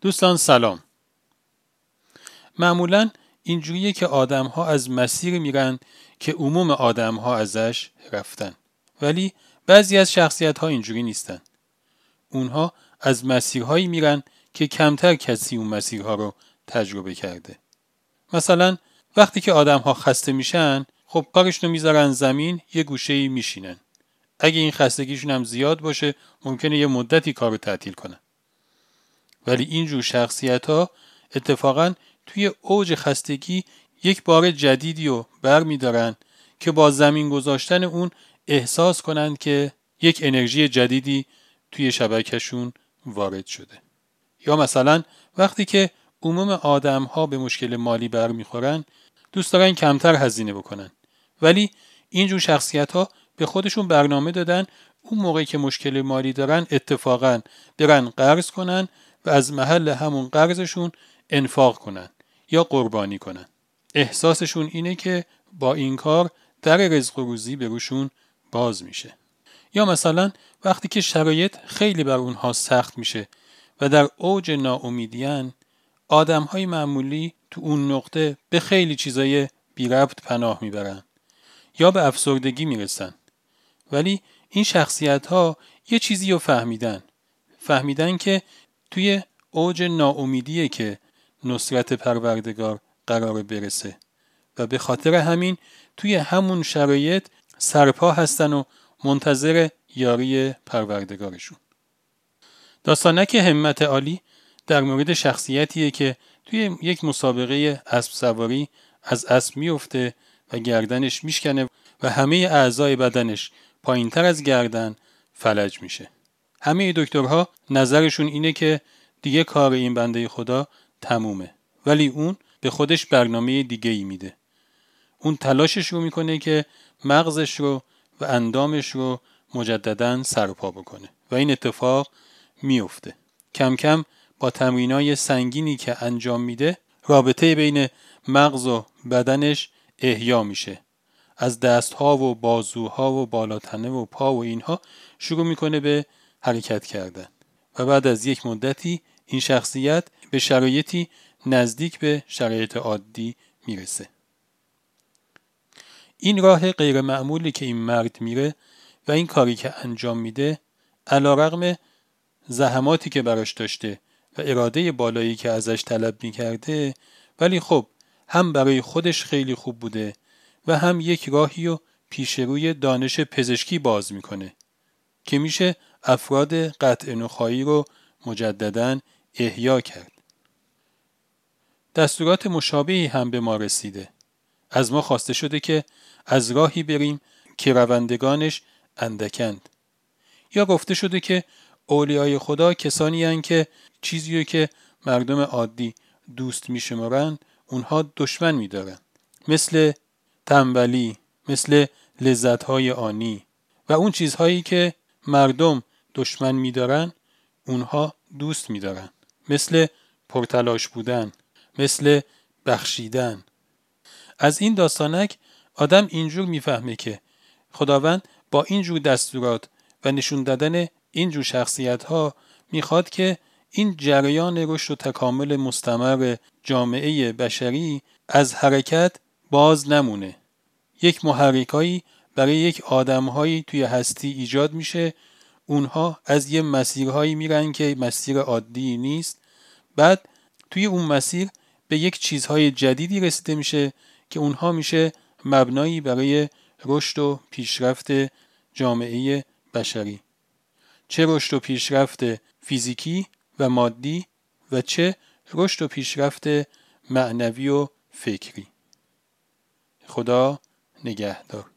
دوستان سلام. معمولا اینجوریه که آدم ها از مسیری میرن که عموم آدم ها ازش رفتن. ولی بعضی از شخصیت ها اینجوری نیستن. اونها از مسیرهایی میرن که کمتر کسی اون مسیرها رو تجربه کرده. مثلا وقتی که آدم ها خسته میشن، خب کارشون رو میذارن زمین، یه گوشه‌ای میشینن. اگه این خستگیشون هم زیاد باشه، ممکنه یه مدتی کار رو تعطیل کنن. ولی اینجور شخصیت ها اتفاقاً توی اوج خستگی یک بار جدیدی رو بر میدارن که با زمین گذاشتن اون احساس کنن که یک انرژی جدیدی توی شبکهشون وارد شده. یا مثلا وقتی که عموم آدم ها به مشکل مالی بر میخورن، دوست دارن کمتر هزینه بکنن. ولی اینجور شخصیت ها به خودشون برنامه دادن اون موقعی که مشکل مالی دارن اتفاقاً برن قرض کنن و از محل همون قرضشون انفاق کنن یا قربانی کنن. احساسشون اینه که با این کار در رزق و روزی به روشون باز میشه. یا مثلا وقتی که شرایط خیلی بر اونها سخت میشه و در اوج ناامیدیان، آدمهای معمولی تو اون نقطه به خیلی چیزای بی ربط پناه میبرن یا به افسردگی میرسن. ولی این شخصیت ها یه چیزی رو فهمیدن که توی اوج ناامیدیه که نصرت پروردگار قرار برسه و به خاطر همین توی همون شرایط سرپا هستن و منتظر یاری پروردگارشون. داستانک همت عالی در مورد شخصیتیه که توی یک مسابقه اسب سواری از اسب میفته و گردنش میشکنه و همه اعضای بدنش پایینتر از گردن فلج میشه. همه دکترها نظرشون اینه که دیگه کار این بنده خدا تمومه، ولی اون به خودش برنامه دیگه ای میده. اون تلاشش رو میکنه که مغزش رو و اندامش رو مجدداً سرپا بکنه و این اتفاق میفته. کم کم با تمرینای سنگینی که انجام میده، رابطه بین مغز و بدنش احیا میشه. از دستها و بازوها و بالاتنه و پا و اینها شروع میکنه به حرکت کردن و بعد از یک مدتی این شخصیت به شرایطی نزدیک به شرایط عادی میرسه. این راه غیر معمولی که این مرد میره و این کاری که انجام میده، علیرغم زحماتی که براش داشته و اراده بالایی که ازش طلب میکرده، ولی خب هم برای خودش خیلی خوب بوده و هم یک راهی رو پیش روی دانش پزشکی باز میکنه که میشه افراد قطع نخایی رو مجدداً احیا کرد. دستورات مشابهی هم به ما رسیده. از ما خواسته شده که از راهی بریم که روندگانش اندکند. یا گفته شده که اولیای خدا کسانی هستند که چیزی که مردم عادی دوست میشمارند، اونها دشمن میدارند. مثل تنبلی، مثل لذت‌های آنی و اون چیزهایی که مردم دشمن میدارن، اونها دوست میدارن. مثل پرتلاش بودن، مثل بخشیدن. از این داستانک آدم اینجور میفهمه که خداوند با اینجور دستورات و نشون دادن اینجور شخصیت ها میخواد که این جریان رشد و تکامل مستمر جامعه بشری از حرکت باز نمونه. یک محرکایی برای یک آدمهایی توی هستی ایجاد میشه، اونها از یه مسیرهایی میرن که مسیر عادی نیست. بعد توی اون مسیر به یک چیزهای جدیدی رسیده میشه که اونها میشه مبنایی برای رشد و پیشرفت جامعه بشری. چه رشد و پیشرفت فیزیکی و مادی و چه رشد و پیشرفت معنوی و فکری. خدا نگهدار.